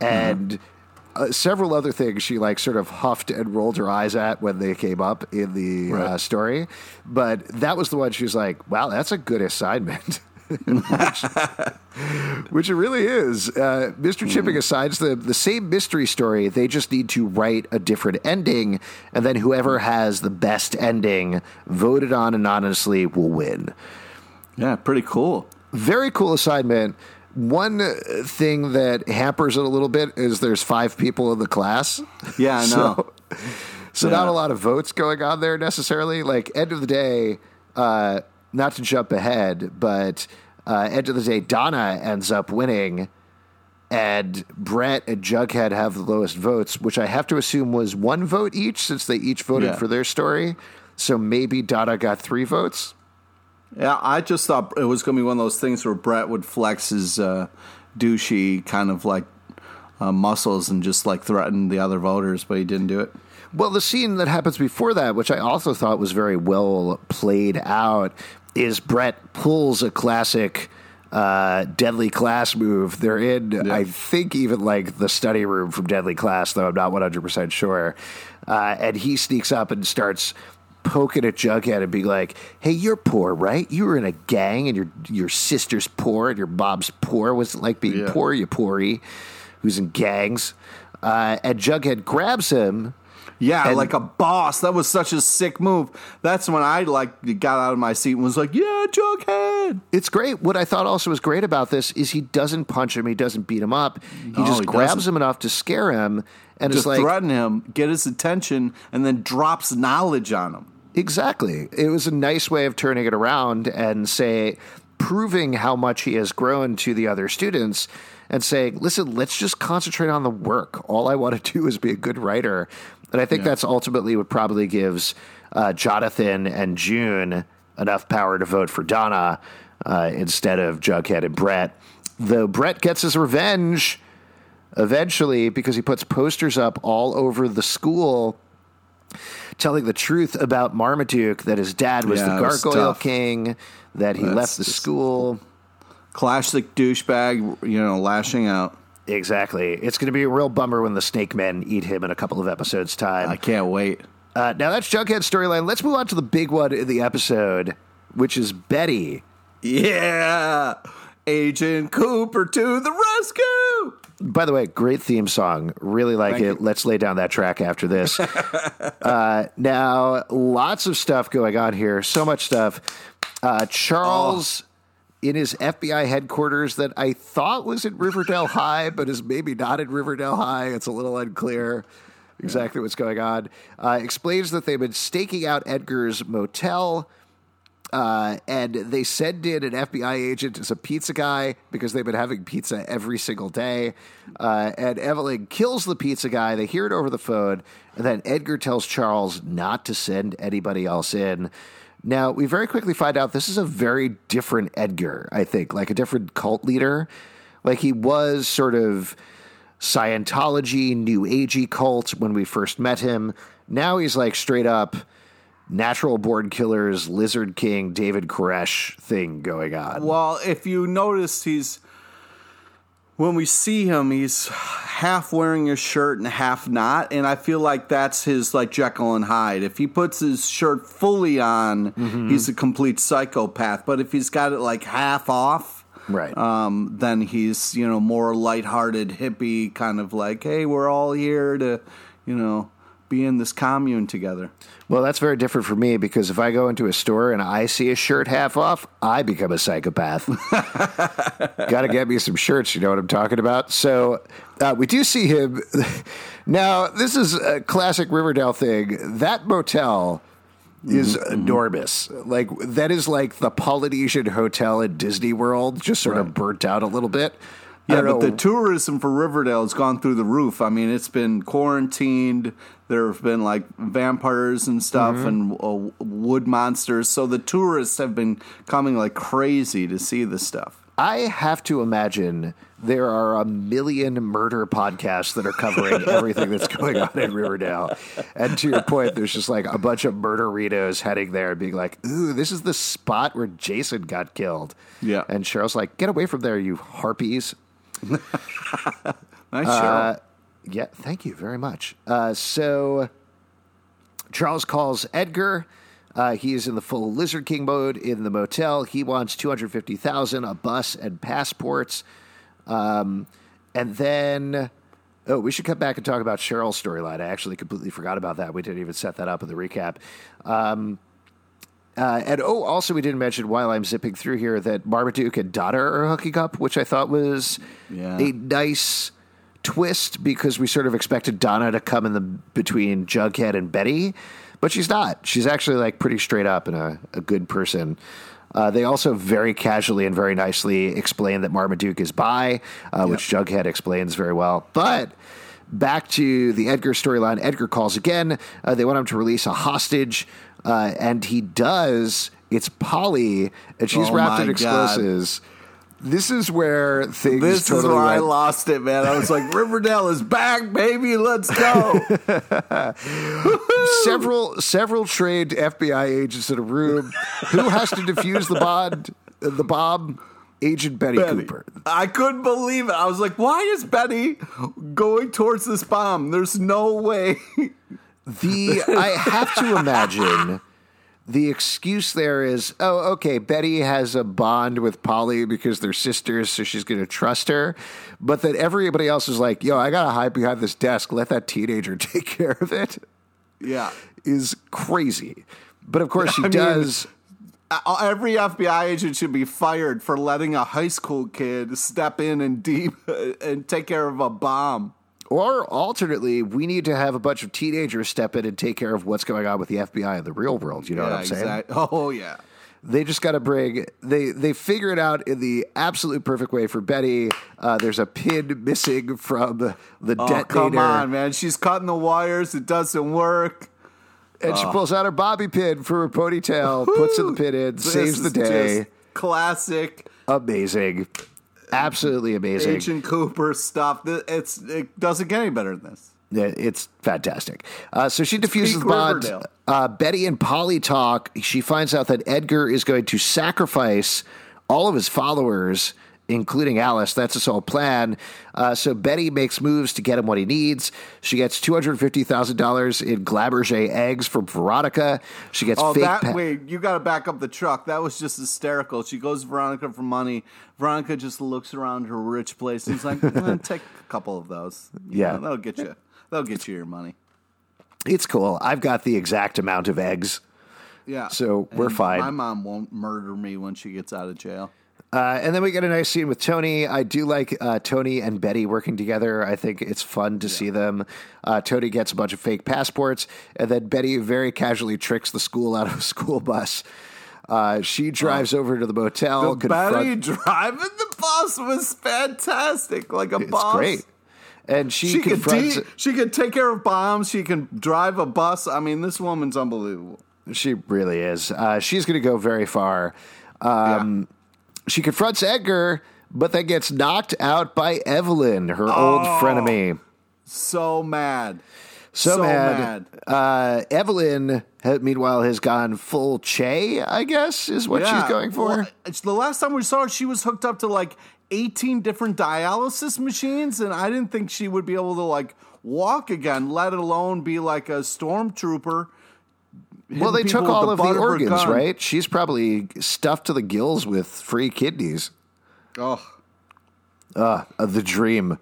And mm-hmm. uh, several other things she like sort of huffed and rolled her eyes at when they came up in the right. uh, story. But that was the one she was like, wow, that's a good assignment. which, which it really is. Uh, Mister Chipping assigns them the same mystery story. They just need to write a different ending, and then whoever has the best ending voted on anonymously will win. Yeah, pretty cool. Very cool assignment. One thing that hampers it a little bit is there's five people in the class. Yeah, I know. So, so yeah. not a lot of votes going on there necessarily. Like, end of the day, uh, not to jump ahead, but uh, end of the day, Donna ends up winning, and Brett and Jughead have the lowest votes, which I have to assume was one vote each, since they each voted yeah. for their story. So maybe Donna got three votes. Yeah, I just thought it was going to be one of those things where Brett would flex his uh, douchey kind of like uh, muscles and just like threaten the other voters, but he didn't do it. Well, the scene that happens before that, which I also thought was very well played out, is Brett pulls a classic uh, Deadly Class move. They're in, yeah. I think, even like the study room from Deadly Class, though I'm not one hundred percent sure. Uh, and he sneaks up and starts poking at Jughead and being like, hey, you're poor, right? You were in a gang and your your sister's poor and your mom's poor. What's it like being yeah. poor, you poorie, who's in gangs? Uh, and Jughead grabs him. Yeah, and like a boss. That was such a sick move. That's when I like got out of my seat and was like, yeah, Jughead. It's great. What I thought also was great about this is he doesn't punch him. He doesn't beat him up. He no, just he grabs doesn't. him enough to scare him. And just is like, threaten him, get his attention, and then drops knowledge on him. Exactly. It was a nice way of turning it around and say, proving how much he has grown to the other students and saying, listen, let's just concentrate on the work. All I want to do is be a good writer. And I think yeah. that's ultimately what probably gives uh, Jonathan and June enough power to vote for Donna uh, instead of Jughead and Brett. Though Brett gets his revenge eventually because he puts posters up all over the school telling the truth about Marmaduke, that his dad was yeah, the Gargoyle was King, that he that's left the school. Classic douchebag, you know, lashing out. Exactly. It's going to be a real bummer when the snake men eat him in a couple of episodes' time. I can't wait. Uh, now, that's Jughead's storyline. Let's move on to the big one in the episode, which is Betty. Yeah! Agent Cooper to the rescue! By the way, great theme song. Really like Thank it. You. Let's lay down that track after this. uh, now, lots of stuff going on here. So much stuff. Uh, Charles... Oh. in his F B I headquarters that I thought was at Riverdale High, but is maybe not at Riverdale High. It's a little unclear exactly yeah. what's going on. Uh, explains that they've been staking out Edgar's motel, uh, and they send in an F B I agent as a pizza guy because they've been having pizza every single day. Uh, and Evelyn kills the pizza guy. They hear it over the phone, and then Edgar tells Charles not to send anybody else in. Now, we very quickly find out this is a very different Edgar, I think, like a different cult leader. Like, he was sort of Scientology, New Agey cult when we first met him. Now he's like straight up natural born killers, Lizard King, David Koresh thing going on. Well, if you notice, he's, when we see him, he's half wearing a shirt and half not. And I feel like that's his, like, Jekyll and Hyde. If he puts his shirt fully on, mm-hmm. he's a complete psychopath. But if he's got it, like, half off, right, um, then he's, you know, more lighthearted, hippie, kind of like, hey, we're all here to, you know, be in this commune together. Well, that's very different for me because if I go into a store and I see a shirt half off, I become a psychopath. Got to get me some shirts. You know what I'm talking about? So uh, we do see him. Now, this is a classic Riverdale thing. That motel is mm-hmm. enormous. Like, that is like the Polynesian Hotel in Disney World, just sort right. of burnt out a little bit. Yeah, but the tourism for Riverdale has gone through the roof. I mean, it's been quarantined. There have been, like, vampires and stuff mm-hmm. and uh, wood monsters. So the tourists have been coming like crazy to see this stuff. I have to imagine there are a million murder podcasts that are covering everything that's going on in Riverdale. And to your point, there's just like a bunch of murderitos heading there and being like, ooh, this is the spot where Jason got killed. Yeah. And Cheryl's like, get away from there, you harpies. Nice, Cheryl. Uh, yeah, thank you very much. Uh, so Charles calls Edgar. Uh, he is in the full Lizard King mode in the motel. He wants two hundred fifty thousand dollars, a bus, and passports. Um, and then, oh, we should come back and talk about Cheryl's storyline. I actually completely forgot about that. We didn't even set that up in the recap. Um, uh, and, oh, also we didn't mention while I'm zipping through here that Marmaduke and Donna are hooking up, which I thought was yeah. a nice twist because we sort of expected Donna to come in the between Jughead and Betty. But she's not. She's actually like pretty straight up and a, a good person. Uh, they also very casually and very nicely explain that Marmaduke is bi, uh, yep. which Jughead explains very well. But back to the Edgar storyline. Edgar calls again. Uh, they want him to release a hostage, uh, and he does. It's Polly, and she's oh wrapped in explosives. God. This is where things this totally This is where went. I lost it, man. I was like, Riverdale is back, baby. Let's go. several several trained F B I agents in a room. Who has to defuse the bond, the bomb? Agent Betty, Betty Cooper. I couldn't believe it. I was like, why is Betty going towards this bomb? There's no way. The I have to imagine... The excuse there is, oh, okay, Betty has a bond with Polly because they're sisters, so she's going to trust her. But that everybody else is like, yo, I got to hide behind this desk. Let that teenager take care of it. Yeah. Is crazy. But, of course, she I does. Mean, every F B I agent should be fired for letting a high school kid step in and, deep, and take care of a bomb. Or alternately, we need to have a bunch of teenagers step in and take care of what's going on with the F B I in the real world. You know yeah, what I'm saying? Exactly. Oh, yeah. They just got to bring they, – they figure it out in the absolute perfect way for Betty. Uh, there's a pin missing from the oh, detonator. Come on, man. She's cutting the wires. It doesn't work. And oh. she pulls out her bobby pin for her ponytail, Woo-hoo! Puts the pin in, this saves the day. Classic. Amazing. Absolutely amazing. Agent Cooper stuff. It's, it doesn't get any better than this. It's fantastic. Uh, so she defuses the bond. Uh, Betty and Polly talk. She finds out that Edgar is going to sacrifice all of his followers, including Alice. That's his whole plan. Uh, so Betty makes moves to get him what he needs. She gets two hundred fifty thousand dollars in Glabergé eggs from Veronica. She gets oh, fake... That, pa- wait, you got to back up the truck. That was just hysterical. She goes to Veronica for money. Veronica just looks around her rich place and is like, eh, take a couple of those. You yeah. know, that'll get you. That'll get you your money. It's cool. I've got the exact amount of eggs. Yeah. So and we're fine. My mom won't murder me when she gets out of jail. Uh, and then we get a nice scene with Tony. I do like uh, Tony and Betty working together. I think it's fun to yeah. see them. Uh, Tony gets a bunch of fake passports, and then Betty very casually tricks the school out of a school bus. Uh, she drives oh. over to the motel. The confront- Betty driving the bus was fantastic, like a it's boss. It's great. And she, she confronts... Could de- she can take care of bombs. She can drive a bus. I mean, this woman's unbelievable. She really is. Uh, she's going to go very far. Um, yeah. She confronts Edgar, but then gets knocked out by Evelyn, her oh, old frenemy. So mad. So, so mad. mad. Uh, Evelyn, meanwhile, has gone full Che, I guess, is what yeah. she's going for. Well, it's the last time we saw her, she was hooked up to like eighteen different dialysis machines, and I didn't think she would be able to like walk again, let alone be like a stormtrooper. Well, they took all the of the organs, gun. right? She's probably stuffed to the gills with free kidneys. Oh. Uh, the dream.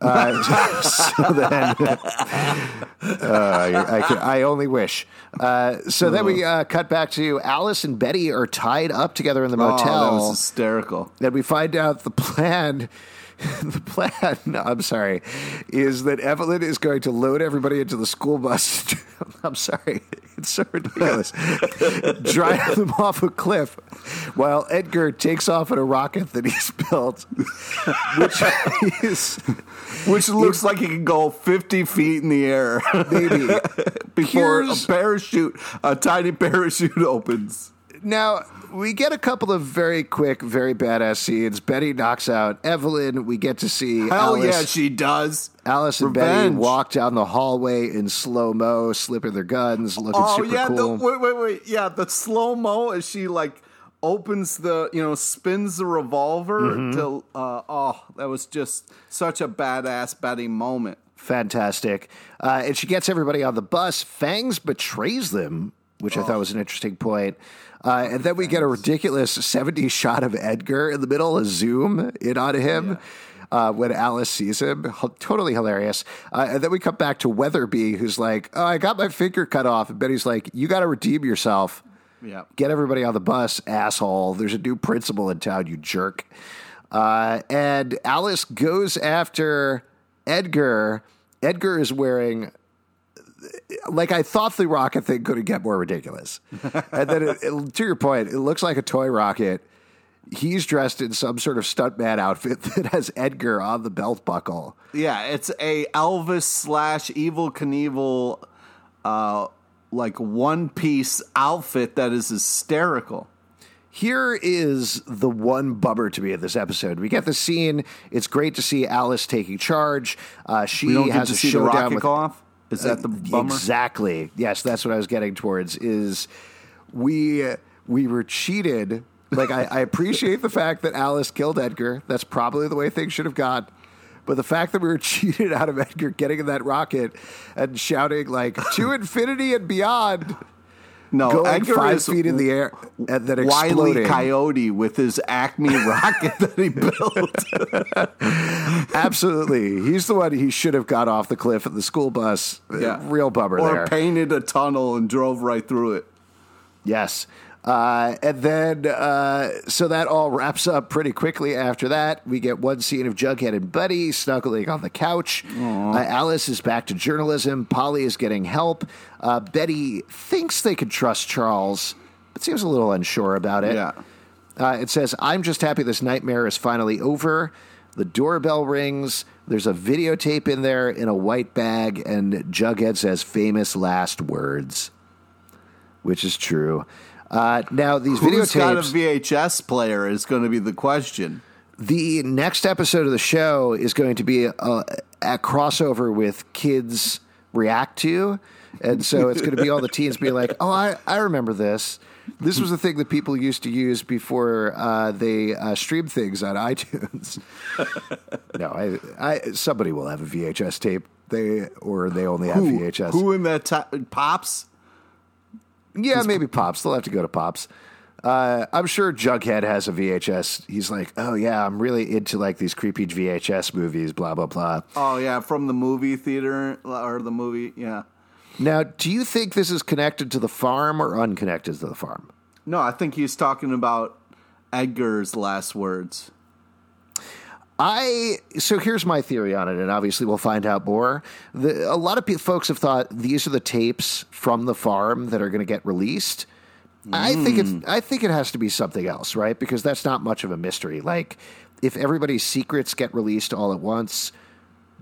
Uh, so then, uh, I, can, I only wish. Uh, so Ugh. then we uh, cut back to Alice and Betty are tied up together in the motel. Oh, that was hysterical. Then we find out the plan... The plan, no, I'm sorry, is that Evelyn is going to load everybody into the school bus. I'm sorry, it's so ridiculous. Drive them off a cliff while Edgar takes off in a rocket that he's built, which is, which looks like it can go fifty feet in the air. Maybe. Before Here's, a parachute, a tiny parachute opens. Now, we get a couple of very quick, very badass scenes. Betty knocks out Evelyn. We get to see Hell Alice. Hell yeah, she does. Alice Revenge. and Betty walk down the hallway in slow-mo, slipping their guns, looking oh, super yeah, cool. The, wait, wait, wait. Yeah, the slow-mo is she, like, opens the, you know, spins the revolver. Mm-hmm. to. Uh, oh, that was just such a badass Betty moment. Fantastic. Uh, and she gets everybody on the bus. Fangs betrays them, which oh. I thought was an interesting point. Uh, and then we get a ridiculous seventies shot of Edgar in the middle, a zoom in on him yeah. uh, when Alice sees him. H- totally hilarious. Uh, and then we come back to Weatherby, who's like, oh, I got my finger cut off. And Betty's like, you got to redeem yourself. Yeah. Get everybody on the bus, asshole. There's a new principal in town, you jerk. Uh, and Alice goes after Edgar. Edgar is wearing... Like, I thought the rocket thing couldn't get more ridiculous. And then, it, it, to your point, it looks like a toy rocket. He's dressed in some sort of stuntman outfit that has Edgar on the belt buckle. Yeah, it's a Elvis slash Evel Knievel, uh, like, one-piece outfit that is hysterical. Here is the one bummer to me in this episode. We get the scene. It's great to see Alice taking charge. Uh, she we don't get has to a see showdown the rocket with... Go off? Is that the bummer? Exactly. Yes, that's what I was getting towards, is we we were cheated. Like, I, I appreciate the fact that Alice killed Edgar. That's probably the way things should have gone. But the fact that we were cheated out of Edgar getting in that rocket and shouting, like, to infinity and beyond. No, going Edgar five is feet in the air and then exploding. Wile E. Coyote with his Acme rocket that he built. Absolutely. He's the one he should have got off the cliff of the school bus. Yeah. Real bummer or there. Or painted a tunnel and drove right through it. Yes. Uh, and then, uh, so that all wraps up pretty quickly after that. We get one scene of Jughead and Buddy snuggling on the couch. Uh, Alice is back to journalism. Polly is getting help. Uh, Betty thinks they could trust Charles, but seems a little unsure about it. Yeah. Uh, it says, I'm just happy this nightmare is finally over. The doorbell rings. There's a videotape in there in a white bag, and Jughead says famous last words, which is true. Uh, now, these Who's videotapes... Who's got a V H S player is going to be the question. The next episode of the show is going to be a, a crossover with Kids React To. And so it's going to be all the teens being like, oh, I, I remember this. This was the thing that people used to use before uh, they uh, streamed things on iTunes. No, I, I somebody will have a V H S tape. They Or they only have who, V H S. Who in that... T- Pops? Yeah, maybe Pops. They'll have to go to Pops. Uh, I'm sure Jughead has a V H S. He's like, oh, yeah, I'm really into, like, these creepy V H S movies, blah, blah, blah. Oh, yeah, from the movie theater or the movie, yeah. Now, do you think this is connected to the farm or unconnected to the farm? No, I think he's talking about Edgar's last words. I so here's my theory on it, and obviously we'll find out more. The, a lot of pe- folks have thought these are the tapes from the farm that are going to get released. Mm. I think it's I think it has to be something else, right? Because that's not much of a mystery. Like, if everybody's secrets get released all at once,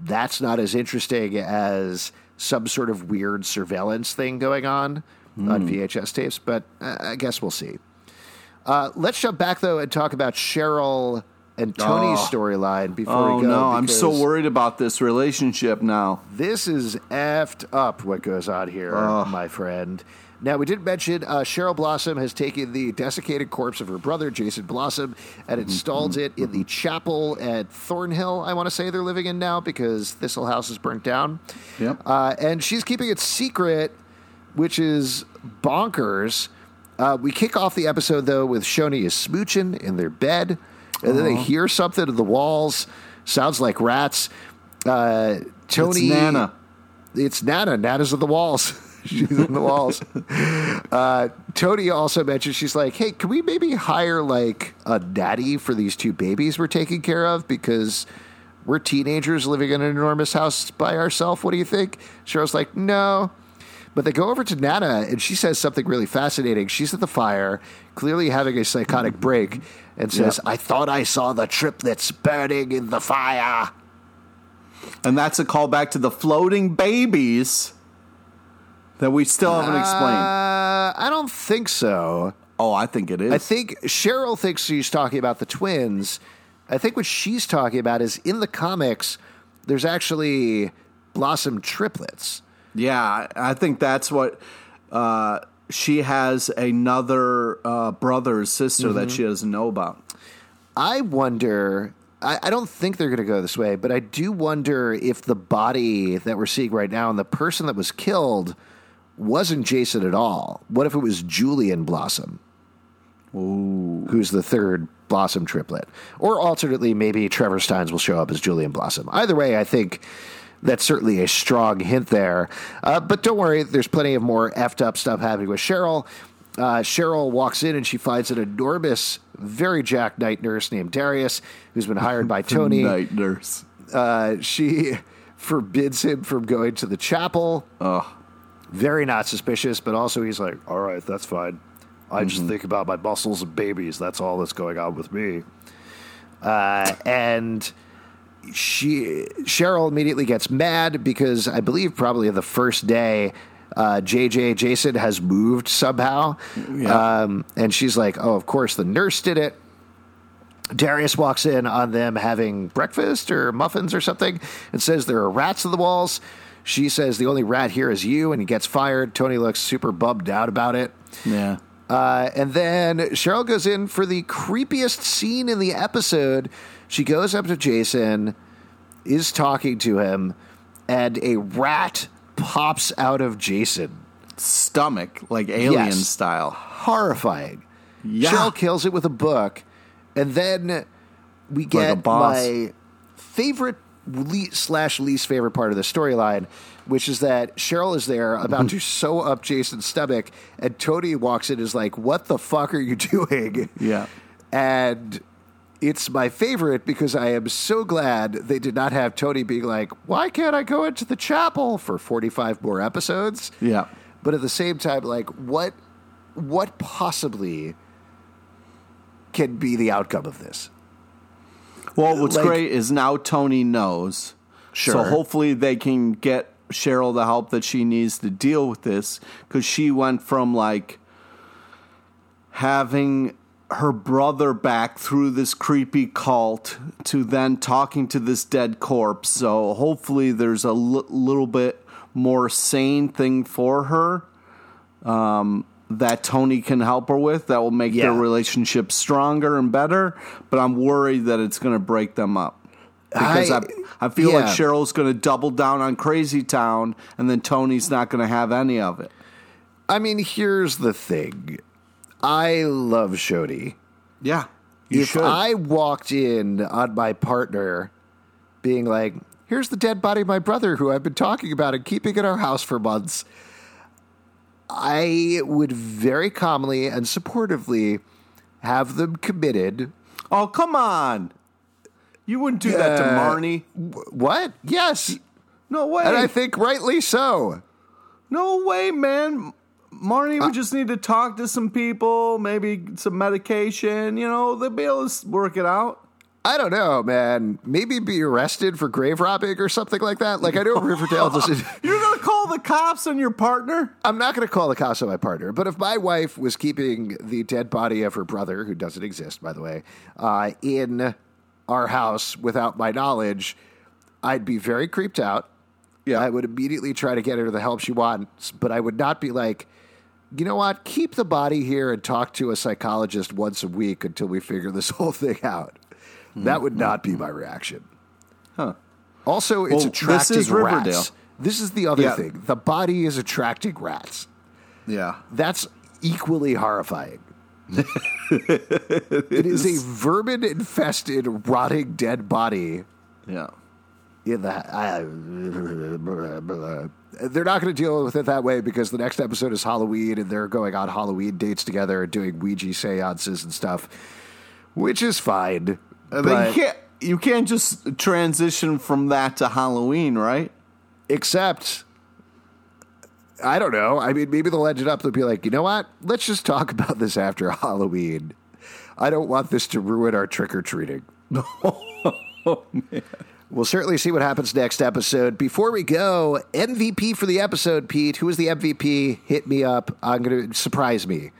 that's not as interesting as some sort of weird surveillance thing going on mm. on V H S tapes. But uh, I guess we'll see. Uh, let's jump back though and talk about Cheryl and Tony's oh. storyline before oh, we go. Oh, no, I'm so worried about this relationship now. This is effed up what goes on here, oh. my friend. Now, we did mention uh, Cheryl Blossom has taken the desiccated corpse of her brother, Jason Blossom, and installed it in the chapel at Thornhill, I want to say they're living in now, because Thistle House is burnt down. Yep. Uh, and she's keeping it secret, which is bonkers. Uh, we kick off the episode, though, with Shoni is smooching in their bed. And then they hear something in the walls. Sounds like rats. Uh, Tony. It's Nana. It's Nana. Nana's in the walls. She's in the walls. Uh, Tony also mentioned, she's like, hey, can we maybe hire like a daddy for these two babies we're taking care of? Because we're teenagers living in an enormous house by ourselves. What do you think? Cheryl's like, no. But they go over to Nana, and she says something really fascinating. She's at the fire, clearly having a psychotic break, and says, yep. I thought I saw the triplets burning in the fire. And that's a callback to the floating babies that we still haven't uh, explained. I don't think so. Oh, I think it is. I think Cheryl thinks she's talking about the twins. I think what she's talking about is in the comics, there's actually Blossom triplets. Yeah, I think that's what uh, she has another uh, brother or sister mm-hmm. that she doesn't know about. I wonder, I, I don't think they're going to go this way, but I do wonder if the body that we're seeing right now and the person that was killed wasn't Jason at all. What if it was Julian Blossom? Ooh. Who's the third Blossom triplet? Or alternately, maybe Trevor Steins will show up as Julian Blossom. Either way, I think that's certainly a strong hint there. Uh, but don't worry, there's plenty of more effed up stuff happening with Cheryl. Uh, Cheryl walks in and she finds an enormous, very jacked night nurse named Darius, who's been hired by Tony. Night nurse. Uh, she forbids him from going to the chapel. Ugh. Very not suspicious, but also he's like, all right, that's fine. I just mm-hmm. think about my muscles and babies. That's all that's going on with me. Uh, and she Cheryl immediately gets mad because I believe probably the first day uh, J J Jason has moved somehow. Yeah. Um, and she's like, oh, of course, the nurse did it. Darius walks in on them having breakfast or muffins or something and says there are rats in the walls. She says the only rat here is you, and he gets fired. Tony looks super bummed out about it. Yeah. Uh, and then Cheryl goes in for the creepiest scene in the episode. She goes up to Jason, is talking to him, and a rat pops out of Jason's stomach, like alien yes. style. Horrifying. Yeah. Cheryl kills it with a book, and then we get like my favorite Le- slash least favorite part of the storyline, which is that Cheryl is there about to sew up Jason's stomach, and Tony walks in and is like, what the fuck are you doing? Yeah. And it's my favorite because I am so glad they did not have Tony being like, why can't I go into the chapel for forty-five more episodes? Yeah. But at the same time, like, what, what possibly can be the outcome of this? Well, what's like, great is now Tony knows. Sure. So hopefully they can get Cheryl the help that she needs to deal with this, because she went from like having her brother back through this creepy cult to then talking to this dead corpse. So hopefully there's a l- little bit more sane thing for her um, that Tony can help her with that will make yeah. their relationship stronger and better, but I'm worried that it's going to break them up because I I, I feel yeah. like Cheryl's going to double down on Crazy Town and then Tony's not going to have any of it. I mean, here's the thing. I love Shodi. Yeah, you if should. I walked in on my partner being like, here's the dead body of my brother who I've been talking about and keeping in our house for months, I would very calmly and supportively have them committed. Oh, come on. You wouldn't do uh, that to Marnie. W- what? Yes. No way. And I think rightly so. No way, man. Marnie uh, would just need to talk to some people, maybe some medication. You know, they'll be able to work it out. I don't know, man. Maybe be arrested for grave robbing or something like that. Like, I know Riverdale doesn't... You're going to call the cops on your partner? I'm not going to call the cops on my partner. But if my wife was keeping the dead body of her brother, who doesn't exist, by the way, uh, in our house without my knowledge, I'd be very creeped out. Yeah, I would immediately try to get her the help she wants. But I would not be like, you know what? Keep the body here and talk to a psychologist once a week until we figure this whole thing out. That would not be my reaction. Huh. Also, it's well, attracting this is rats. Riverdale. This is the other yeah. thing. The body is attracting rats. Yeah. That's equally horrifying. It is a vermin-infested, rotting, dead body. Yeah. In the, uh, they're not going to deal with it that way because the next episode is Halloween, and they're going on Halloween dates together and doing Ouija seances and stuff, which is fine. But you can't, you can't just transition from that to Halloween, right? Except, I don't know. I mean, maybe they'll end it up. They'll be like, you know what? Let's just talk about this after Halloween. I don't want this to ruin our trick-or-treating. Oh, man. We'll certainly see what happens next episode. Before we go, M V P for the episode, Pete. Who is the M V P? Hit me up. I'm going to surprise me.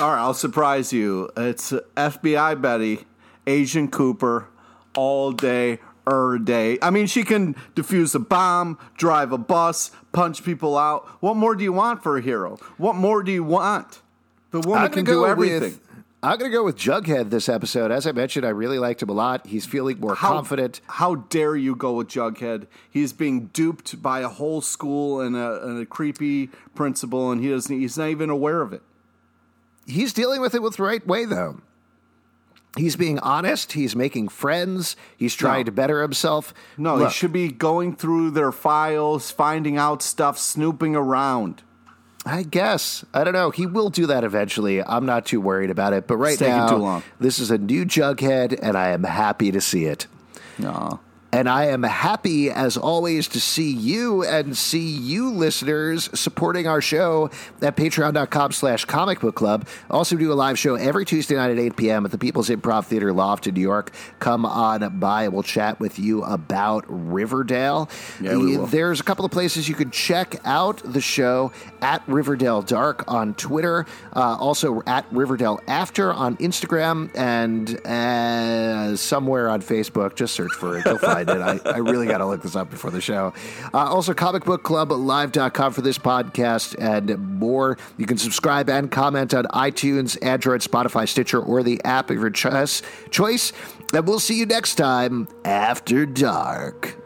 All right, I'll surprise you. It's F B I Betty, Agent Cooper, all day, er day. I mean, she can defuse a bomb, drive a bus, punch people out. What more do you want for a hero? What more do you want? The woman can do everything. With, I'm going to go with Jughead this episode. As I mentioned, I really liked him a lot. He's feeling more how, confident. How dare you go with Jughead? He's being duped by a whole school and a, and a creepy principal, and he doesn't. He's not even aware of it. He's dealing with it with the right way, though. He's being honest. He's making friends. He's trying no. to better himself. No, Look, he should be going through their files, finding out stuff, snooping around. I guess. I don't know. He will do that eventually. I'm not too worried about it. But right it's now, too long. This is a new Jughead, and I am happy to see it. No. And I am happy, as always, to see you and see you listeners supporting our show at patreon.com slash comic book club. Also do a live show every Tuesday night at eight p.m. at the People's Improv Theater Loft in New York. Come on by. We'll chat with you about Riverdale. Yeah, we will. There's a couple of places you can check out the show at Riverdale Dark on Twitter. Uh, also at Riverdale After on Instagram and uh, somewhere on Facebook. Just search for it. You'll find it. I, I really got to look this up before the show. Uh, also, comic book club live dot com for this podcast and more. You can subscribe and comment on iTunes, Android, Spotify, Stitcher, or the app of your choice. And we'll see you next time after dark.